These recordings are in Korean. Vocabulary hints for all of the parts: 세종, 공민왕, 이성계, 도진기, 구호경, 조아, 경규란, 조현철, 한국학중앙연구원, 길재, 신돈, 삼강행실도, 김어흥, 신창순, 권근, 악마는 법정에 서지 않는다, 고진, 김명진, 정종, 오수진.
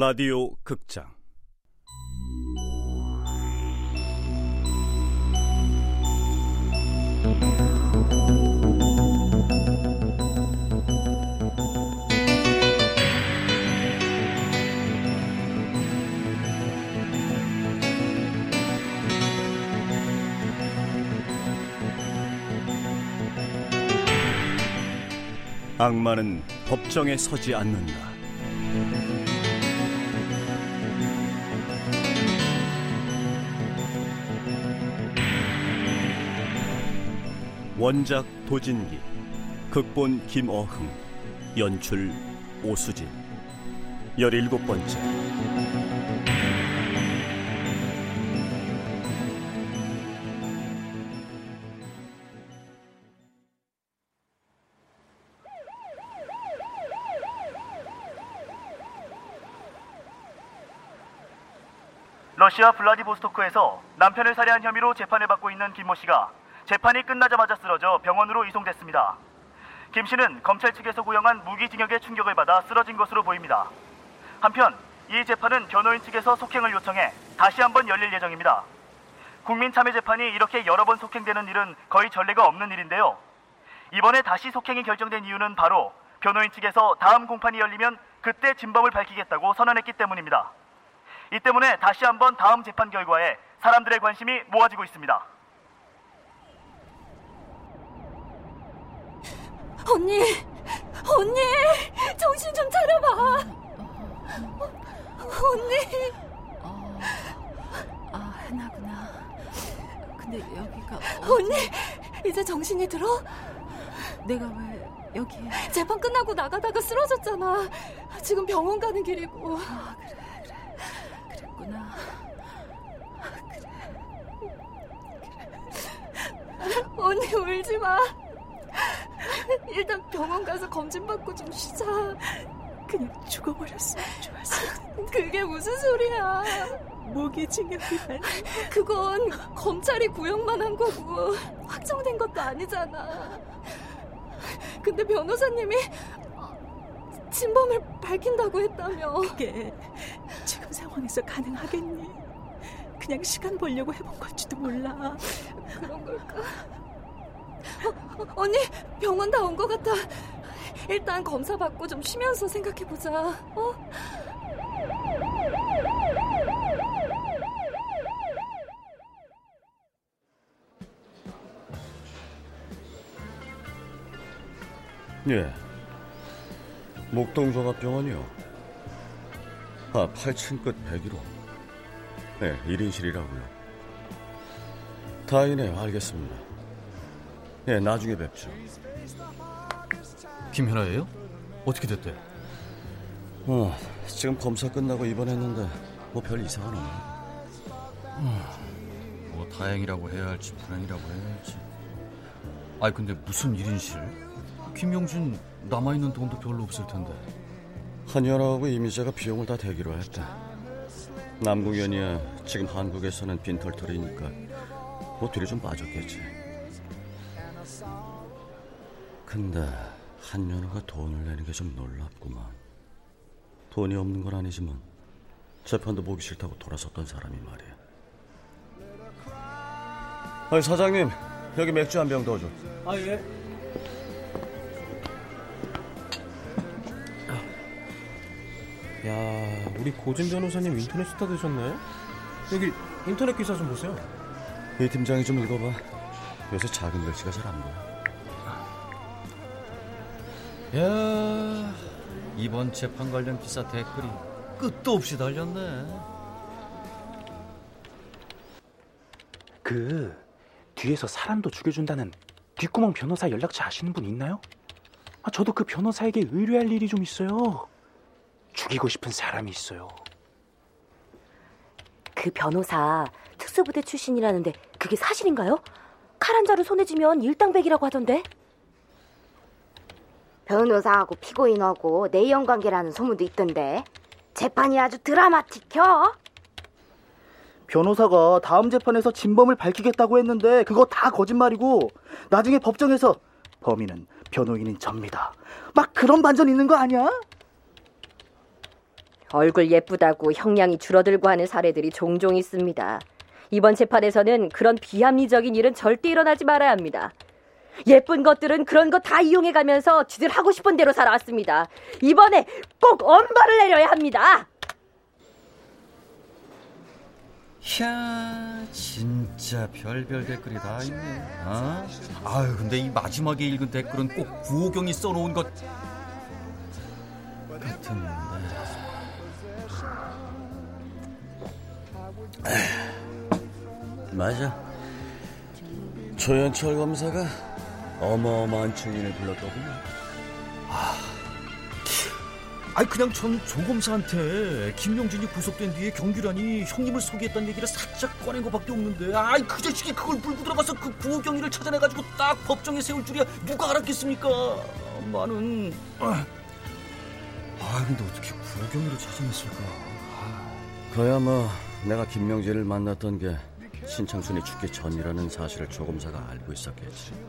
라디오 극장 악마는 법정에 서지 않는다. 원작 도진기, 극본 김어흥, 연출 오수진. 17번째. 러시아 블라디보스토크에서 남편을 살해한 혐의로 재판을 받고 있는 김모 씨가 재판이 끝나자마자 쓰러져 병원으로 이송됐습니다. 김 씨는 검찰 측에서 구형한 무기징역의 충격을 받아 쓰러진 것으로 보입니다. 한편 이 재판은 변호인 측에서 속행을 요청해 다시 한번 열릴 예정입니다. 국민참여재판이 이렇게 여러 번 속행되는 일은 거의 전례가 없는 일인데요. 이번에 다시 속행이 결정된 이유는 바로 변호인 측에서 다음 공판이 열리면 그때 진범을 밝히겠다고 선언했기 때문입니다. 이 때문에 다시 한번 다음 재판 결과에 사람들의 관심이 모아지고 있습니다. 언니, 정신 좀 차려봐. 언니. 하나구나. 근데 여기가 어디... 언니, 이제 정신이 들어? 내가 왜 여기에? 재판 끝나고 나가다가 쓰러졌잖아. 지금 병원 가는 길이고. 그래. 그랬구나. 그래. 언니 울지 마. 일단 병원 가서 검진받고 좀 쉬자. 그냥 죽어버렸으면 좋았을 텐데. 그게 무슨 소리야. 무기징역이란 그건 검찰이 구형만 한 거고 확정된 것도 아니잖아. 근데 변호사님이 진범을 밝힌다고 했다며. 그게 지금 상황에서 가능하겠니? 그냥 시간 벌려고 해본 건지도 몰라. 그런 걸까? 언니, 병원 다 온 것 같아. 일단 검사 받고 좀 쉬면서 생각해보자. 예, 목동 종합병원이요. 8층 끝 101호. 네, 1인실이라고요. 다행이네요. 알겠습니다. 예, 나중에 뵙죠. 김현아예요? 어떻게 됐대? 지금 검사 끝나고 입원했는데 뭐 별 이상은 없네. 뭐 다행이라고 해야 할지 불행이라고 해야 할지. 아니 근데 무슨 1인실? 김명진 남아있는 돈도 별로 없을 텐데. 한현아하고 이미자가 비용을 다 대기로 했다. 남궁현이야 지금 한국에서는 빈털털이니까 뭐 뒤로 좀 빠졌겠지. 근데 한연우가 돈을 내는 게 좀 놀랍구만. 돈이 없는 건 아니지만 재판도 보기 싫다고 돌아섰던 사람이 말이야. 아니 사장님, 여기 맥주 한 병 더 줘. 아 예. 야, 우리 고진 변호사님 인터넷 스타 되셨네. 여기 인터넷 기사 좀 보세요. 이 팀장이 좀 읽어봐. 요새 작은 글씨가 잘 안 보여. 야, 이번 재판 관련 기사 댓글이 끝도 없이 달렸네. 그 뒤에서 사람도 죽여준다는 뒷구멍 변호사 연락처 아시는 분 있나요? 저도 그 변호사에게 의뢰할 일이 좀 있어요. 죽이고 싶은 사람이 있어요. 그 변호사 특수부대 출신이라는데 그게 사실인가요? 칼 한 자루 손에 쥐면 일당백이라고 하던데. 변호사하고 피고인하고 내연 관계라는 소문도 있던데. 재판이 아주 드라마틱혀. 변호사가 다음 재판에서 진범을 밝히겠다고 했는데 그거 다 거짓말이고 나중에 법정에서 범인은 변호인인 접니다. 막 그런 반전 있는 거 아니야? 얼굴 예쁘다고 형량이 줄어들고 하는 사례들이 종종 있습니다. 이번 재판에서는 그런 비합리적인 일은 절대 일어나지 말아야 합니다. 예쁜 것들은 그런 거 다 이용해가면서 지들 하고 싶은 대로 살아왔습니다. 이번에 꼭 엄벌을 내려야 합니다. 이야, 진짜 별별 댓글이 다 있네. 어? 아유, 근데 이 마지막에 읽은 댓글은 꼭 구호경이 써놓은 것 같은데. 맞아, 조현철 검사가 어마어마한 증인을 불렀더군요. 아니 그냥 전 조 검사한테 김명진이 구속된 뒤에 경규란이 형님을 소개했다는 얘기를 살짝 꺼낸 것밖에 없는데, 아이 그 자식이 그걸 물고 들어가서 그 구호경위를 찾아내가지고 딱 법정에 세울 줄이야 누가 알았겠습니까? 나는 근데 어떻게 구호경위를 찾아냈을까? 그야 뭐 내가 김명진을 만났던 게 신창순이 죽기 전이라는 사실을 조 검사가 알고 있었겠지.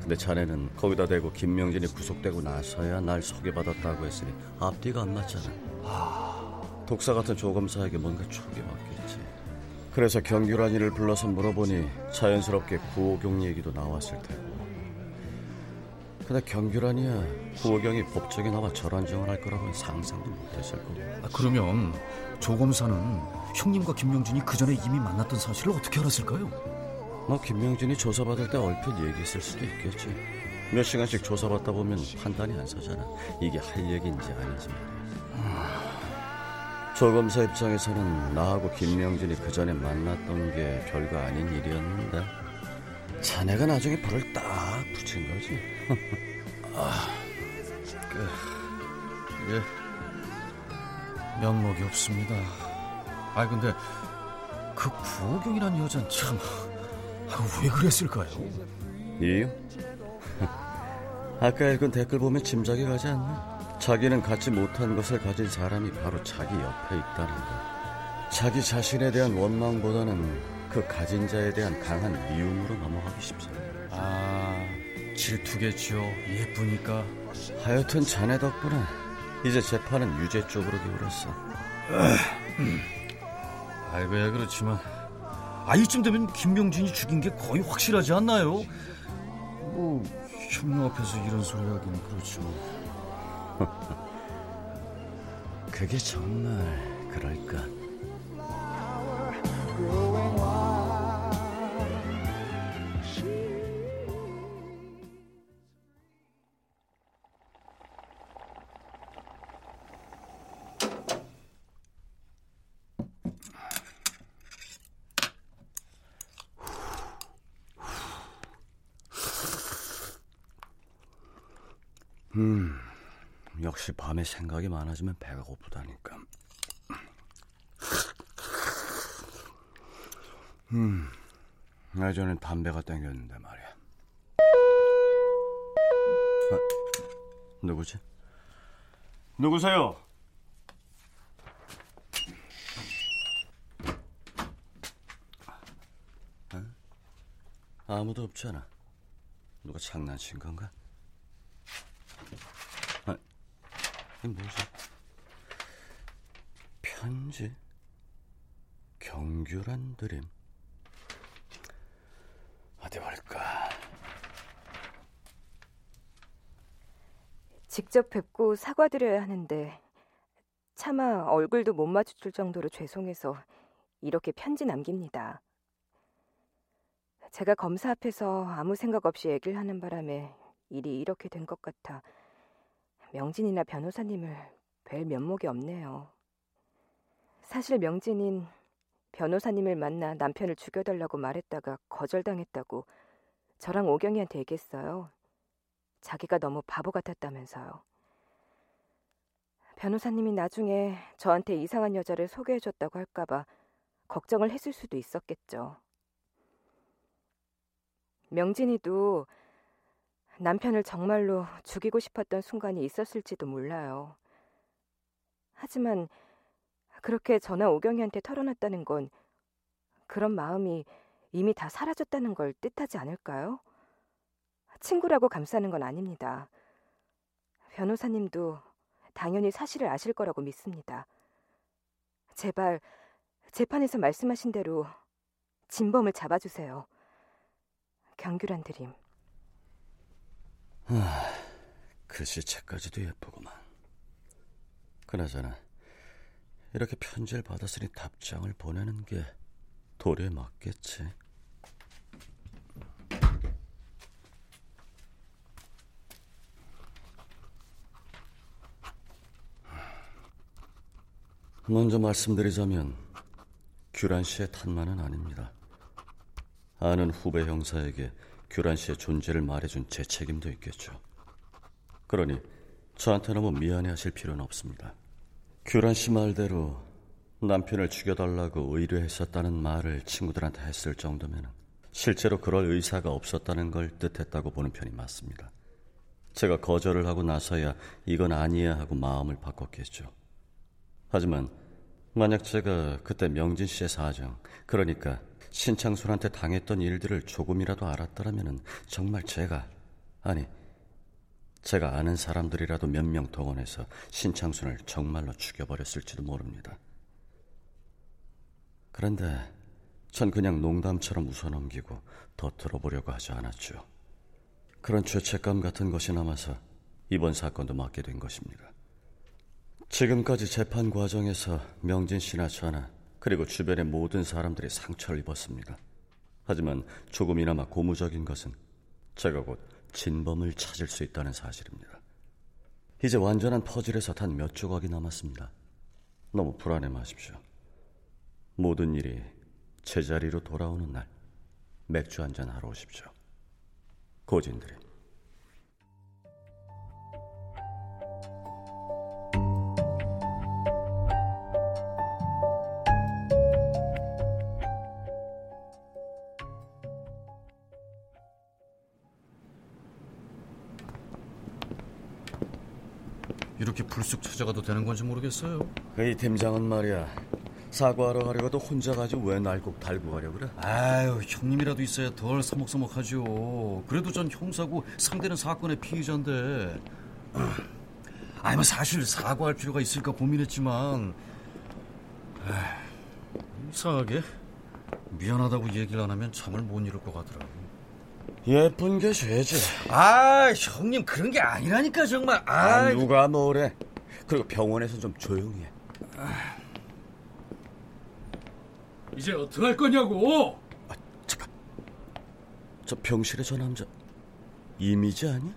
근데 자네는 거기다 대고 김명진이 구속되고 나서야 날 소개받았다고 했으니 앞뒤가 안 맞잖아. 독사 같은 조 검사에게 뭔가 촉이 왔겠지. 그래서 경규란이를 불러서 물어보니 자연스럽게 구호경 얘기도 나왔을 테고. 근데 경규란이야 구호경이 법정에 나와 절한증언을 할 거라고는 상상도 못했을 거고. 그러면 조 검사는 형님과 김명진이 그 전에 이미 만났던 사실을 어떻게 알았을까요? 김명진이 조사받을 때 얼핏 얘기했을 수도 있겠지. 몇 시간씩 조사받다 보면 판단이 안 서잖아. 이게 할 얘기인지 아닌지 말이야. 조 검사 입장에서는 나하고 김명진이 그 전에 만났던 게 별거 아닌 일이었는데 자네가 나중에 불을 딱 붙인 거지. 예. 면목이 없습니다. 근데 그 구호경이라는 여자는 참 왜 그랬을까요? 이유? 아까 읽은 댓글 보면 짐작이 가지 않나? 자기는 갖지 못한 것을 가진 사람이 바로 자기 옆에 있다는 거. 자기 자신에 대한 원망보다는 그 가진 자에 대한 강한 미움으로 넘어가기 쉽잖아. 질투겠지요. 예쁘니까. 하여튼 자네 덕분에 이제 재판은 유죄 쪽으로 기울었어. 알고야 그렇지만 이쯤 되면 김명진이 죽인 게 거의 확실하지 않나요? 형님 앞에서 이런 소리 하기는 그렇지만. 그게 정말 그럴까? 역시 밤에 생각이 많아지면 배가 고프다니까. 예전엔 담배가 땡겼는데 말이야. 누구지? 누구세요? 아무도 없잖아. 누가 장난친 건가? 뭐지? 편지? 경규란 드림? 어디 볼까? 직접 뵙고 사과드려야 하는데 차마 얼굴도 못 마주칠 정도로 죄송해서 이렇게 편지 남깁니다. 제가 검사 앞에서 아무 생각 없이 얘기를 하는 바람에 일이 이렇게 된 것 같아 명진이나 변호사님을 뵐 면목이 없네요. 사실 명진인 변호사님을 만나 남편을 죽여달라고 말했다가 거절당했다고 저랑 오경이한테 얘기했어요. 자기가 너무 바보 같았다면서요. 변호사님이 나중에 저한테 이상한 여자를 소개해줬다고 할까봐 걱정을 했을 수도 있었겠죠. 명진이도 남편을 정말로 죽이고 싶었던 순간이 있었을지도 몰라요. 하지만 그렇게 저나 오경이한테 털어놨다는 건 그런 마음이 이미 다 사라졌다는 걸 뜻하지 않을까요? 친구라고 감싸는 건 아닙니다. 변호사님도 당연히 사실을 아실 거라고 믿습니다. 제발 재판에서 말씀하신 대로 진범을 잡아주세요. 경규란 드림. 그 시체까지도 예쁘구만. 그나저나 이렇게 편지를 받았으니 답장을 보내는 게 도리에 맞겠지. 먼저 말씀드리자면 규란 씨의 탄만은 아닙니다. 아는 후배 형사에게 규란 씨의 존재를 말해준 제 책임도 있겠죠. 그러니 저한테 너무 미안해하실 필요는 없습니다. 규란 씨 말대로 남편을 죽여달라고 의뢰했었다는 말을 친구들한테 했을 정도면 실제로 그럴 의사가 없었다는 걸 뜻했다고 보는 편이 맞습니다. 제가 거절을 하고 나서야 이건 아니야 하고 마음을 바꿨겠죠. 하지만 만약 제가 그때 명진 씨의 사정, 그러니까 신창순한테 당했던 일들을 조금이라도 알았더라면 정말 제가 아는 사람들이라도 몇 명 동원해서 신창순을 정말로 죽여버렸을지도 모릅니다. 그런데 전 그냥 농담처럼 웃어넘기고 더들어보려고 하지 않았죠. 그런 죄책감 같은 것이 남아서 이번 사건도 맡게 된 것입니다. 지금까지 재판 과정에서 명진 씨나 저나 그리고 주변의 모든 사람들이 상처를 입었습니다. 하지만 조금이나마 고무적인 것은 제가 곧 진범을 찾을 수 있다는 사실입니다. 이제 완전한 퍼즐에서 단 몇 조각이 남았습니다. 너무 불안해 마십시오. 모든 일이 제자리로 돌아오는 날 맥주 한잔 하러 오십시오. 고진들이. 이렇게 불쑥 찾아가도 되는 건지 모르겠어요. 이 팀장은 말이야, 사과하러 가려고도 혼자 가지 왜 날 꼭 달고 가려고 그래? 아유, 형님이라도 있어야 덜 서먹서먹하죠. 그래도 전 형사고 상대는 사건의 피의자인데 아니 뭐 사실 사과할 필요가 있을까 고민했지만 이상하게 미안하다고 얘기를 안 하면 잠을 못 이룰 것 같더라고. 예쁜 게 죄지. 아, 형님 그런 게 아니라니까 정말. 아, 누가 뭐래. 그리고 병원에선 좀 조용히 해. 이제 어떡할 거냐고. 아, 잠깐. 저 병실의 저 남자 이미지 아니야?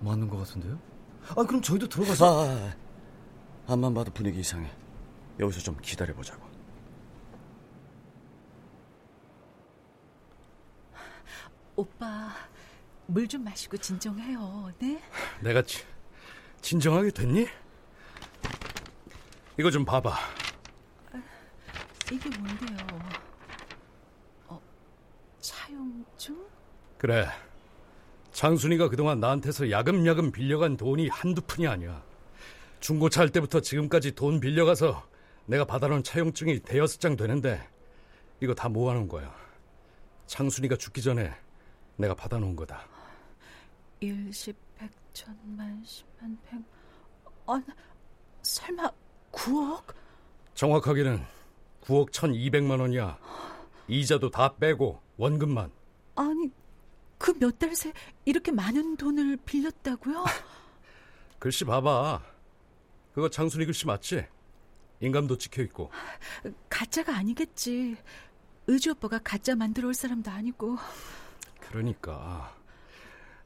맞는 것 같은데요? 아, 그럼 저희도 들어가서. 앞만 봐도 분위기 이상해. 여기서 좀 기다려보자고. 오빠, 물 좀 마시고 진정해요, 네? 내가 진정하게 됐니? 이거 좀 봐봐. 이게 뭔데요? 차용증? 그래, 장순이가 그동안 나한테서 야금야금 빌려간 돈이 한두 푼이 아니야. 중고차 할 때부터 지금까지 돈 빌려가서 내가 받아놓은 차용증이 대여섯 장 되는데 이거 다 모아놓은 거야. 장순이가 죽기 전에 내가 받아놓은 거다. 일십, 백천만, 십만, 백... 설마 9억? 정확하게는 9억 1200만 원이야. 이자도 다 빼고 원금만. 아니, 그 몇 달 새 이렇게 많은 돈을 빌렸다고요? 글씨 봐봐. 그거 장순이 글씨 맞지? 인감도 찍혀있고. 가짜가 아니겠지. 의주 오빠가 가짜 만들어 올 사람도 아니고. 그러니까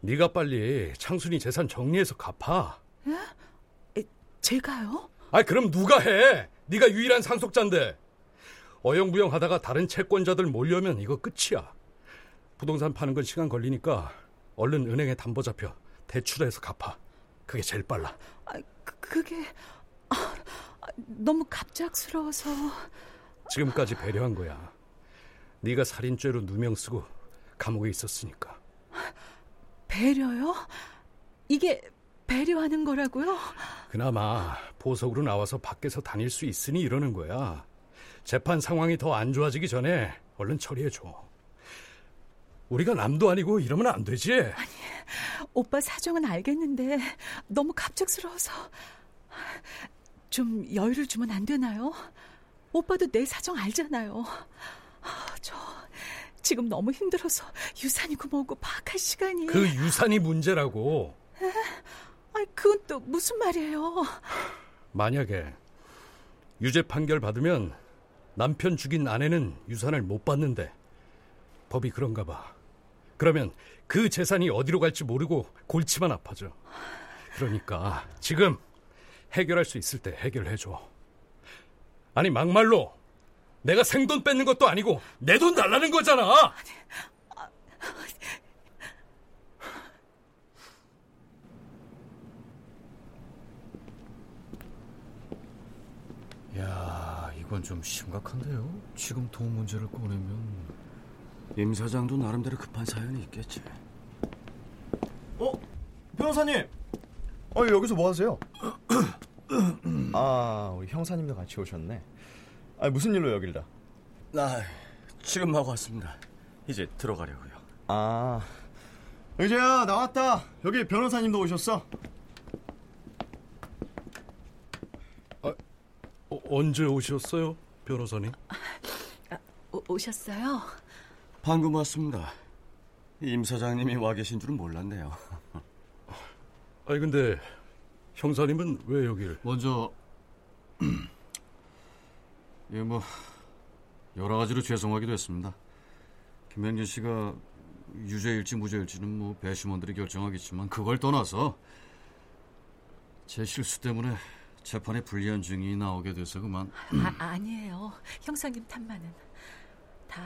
네가 빨리 창순이 재산 정리해서 갚아. 예? 제가요? 아니 그럼 누가 해? 네가 유일한 상속자인데. 어영부영 하다가 다른 채권자들 몰려면 이거 끝이야. 부동산 파는 건 시간 걸리니까 얼른 은행에 담보 잡혀 대출해서 갚아. 그게 제일 빨라. 너무 갑작스러워서. 지금까지 배려한 거야. 네가 살인죄로 누명 쓰고 감옥에 있었으니까. 배려요? 이게 배려하는 거라고요? 그나마 보석으로 나와서 밖에서 다닐 수 있으니 이러는 거야. 재판 상황이 더 안 좋아지기 전에 얼른 처리해줘. 우리가 남도 아니고 이러면 안 되지. 아니, 오빠 사정은 알겠는데 너무 갑작스러워서. 좀 여유를 주면 안 되나요? 오빠도 내 사정 알잖아요. 저 지금 너무 힘들어서 유산이고 뭐고 파악할 시간이... 그 유산이 문제라고. 에? 아니, 그건 또 무슨 말이에요? 만약에 유죄 판결 받으면 남편 죽인 아내는 유산을 못 받는데 법이 그런가 봐. 그러면 그 재산이 어디로 갈지 모르고 골치만 아파져. 그러니까 지금 해결할 수 있을 때 해결해줘. 아니 막말로 내가 생돈 뺏는 것도 아니고 내 돈 달라는 거잖아. 야, 이건 좀 심각한데요. 지금 돈 문제를 꺼내면 임 사장도 나름대로 급한 사연이 있겠지. 변호사님, 여기서 뭐 하세요? 우리 형사님도 같이 오셨네. 무슨 일로 여길다? 지금 막 왔습니다. 이제 들어가려고요. 이제야 나왔다. 여기 변호사님도 오셨어. 언제 오셨어요, 변호사님? 오셨어요? 방금 왔습니다. 임 사장님이 와 계신 줄은 몰랐네요. 근데 형사님은 왜 여길? 먼저 여러 가지로 죄송하기도 했습니다. 김명진 씨가 유죄일지 무죄일지는 배심원들이 결정하겠지만 그걸 떠나서 제 실수 때문에 재판에 불리한 증인이 나오게 돼서 그만. 아니에요, 형사님 탓만은 다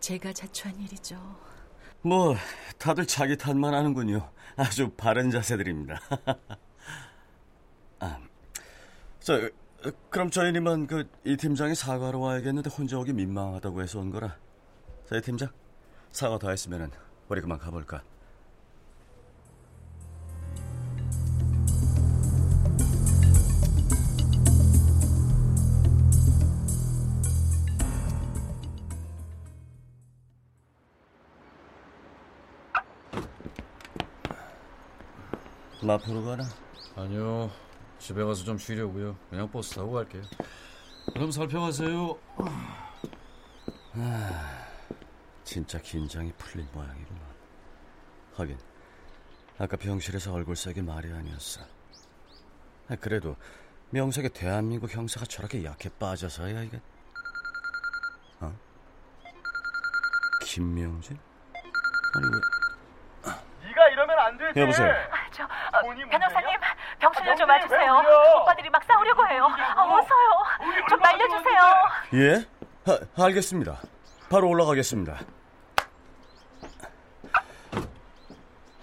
제가 자초한 일이죠. 다들 자기 탓만 하는군요. 아주 바른 자세들입니다. 그럼 저희님은 이 팀장이 사과하러 와야겠는데 혼자 오기 민망하다고 해서 온 거라. 이 팀장, 사과 더 했으면은 우리 그만 가볼까? 마포로 가나? 아니요, 집에 가서 좀 쉬려고요. 그냥 버스 타고 갈게요. 그럼 살펴가세요. 진짜 긴장이 풀린 모양이구만. 하긴 아까 병실에서 얼굴 싸긴 말이 아니었어. 그래도 명색의 대한민국 형사가 저렇게 약해 빠져서야 이게... 김명진? 아니 왜... 네가 이러면 안 되지! 여보세요? 변호사님, 병실로 좀 와주세요. 오빠들이 막 싸우려고 해요. 어서요. 좀 말려주세요. 예? 알겠습니다. 바로 올라가겠습니다.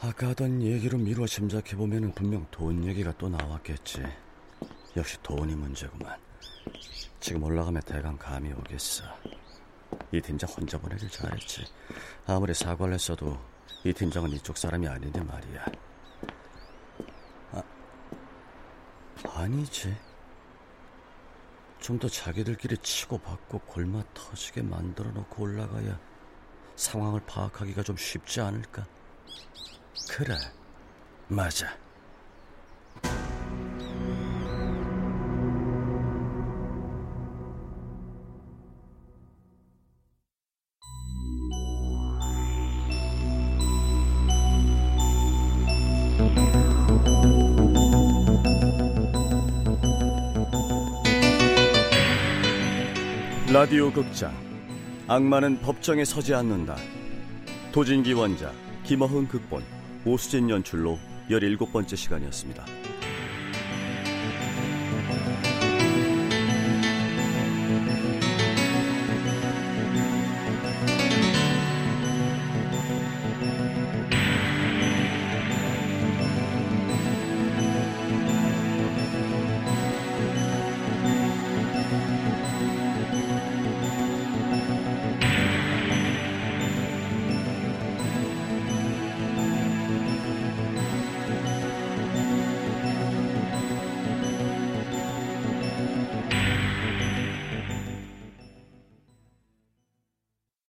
아까 하던 얘기로 미루어 짐작해보면 분명 돈 얘기가 또 나왔겠지. 역시 돈이 문제구만. 지금 올라가면 대강 감이 오겠어. 이 팀장 혼자 보내길 잘했지. 아무리 사과를 했어도 이 팀장은 이쪽 사람이 아닌데 말이야. 아니지. 좀 더 자기들끼리 치고받고 골마 터지게 만들어놓고 올라가야 상황을 파악하기가 좀 쉽지 않을까? 그래, 맞아. 라디오 극장 악마는 법정에 서지 않는다. 도진기 원작, 김어흥 극본, 오수진 연출로 17번째 시간이었습니다.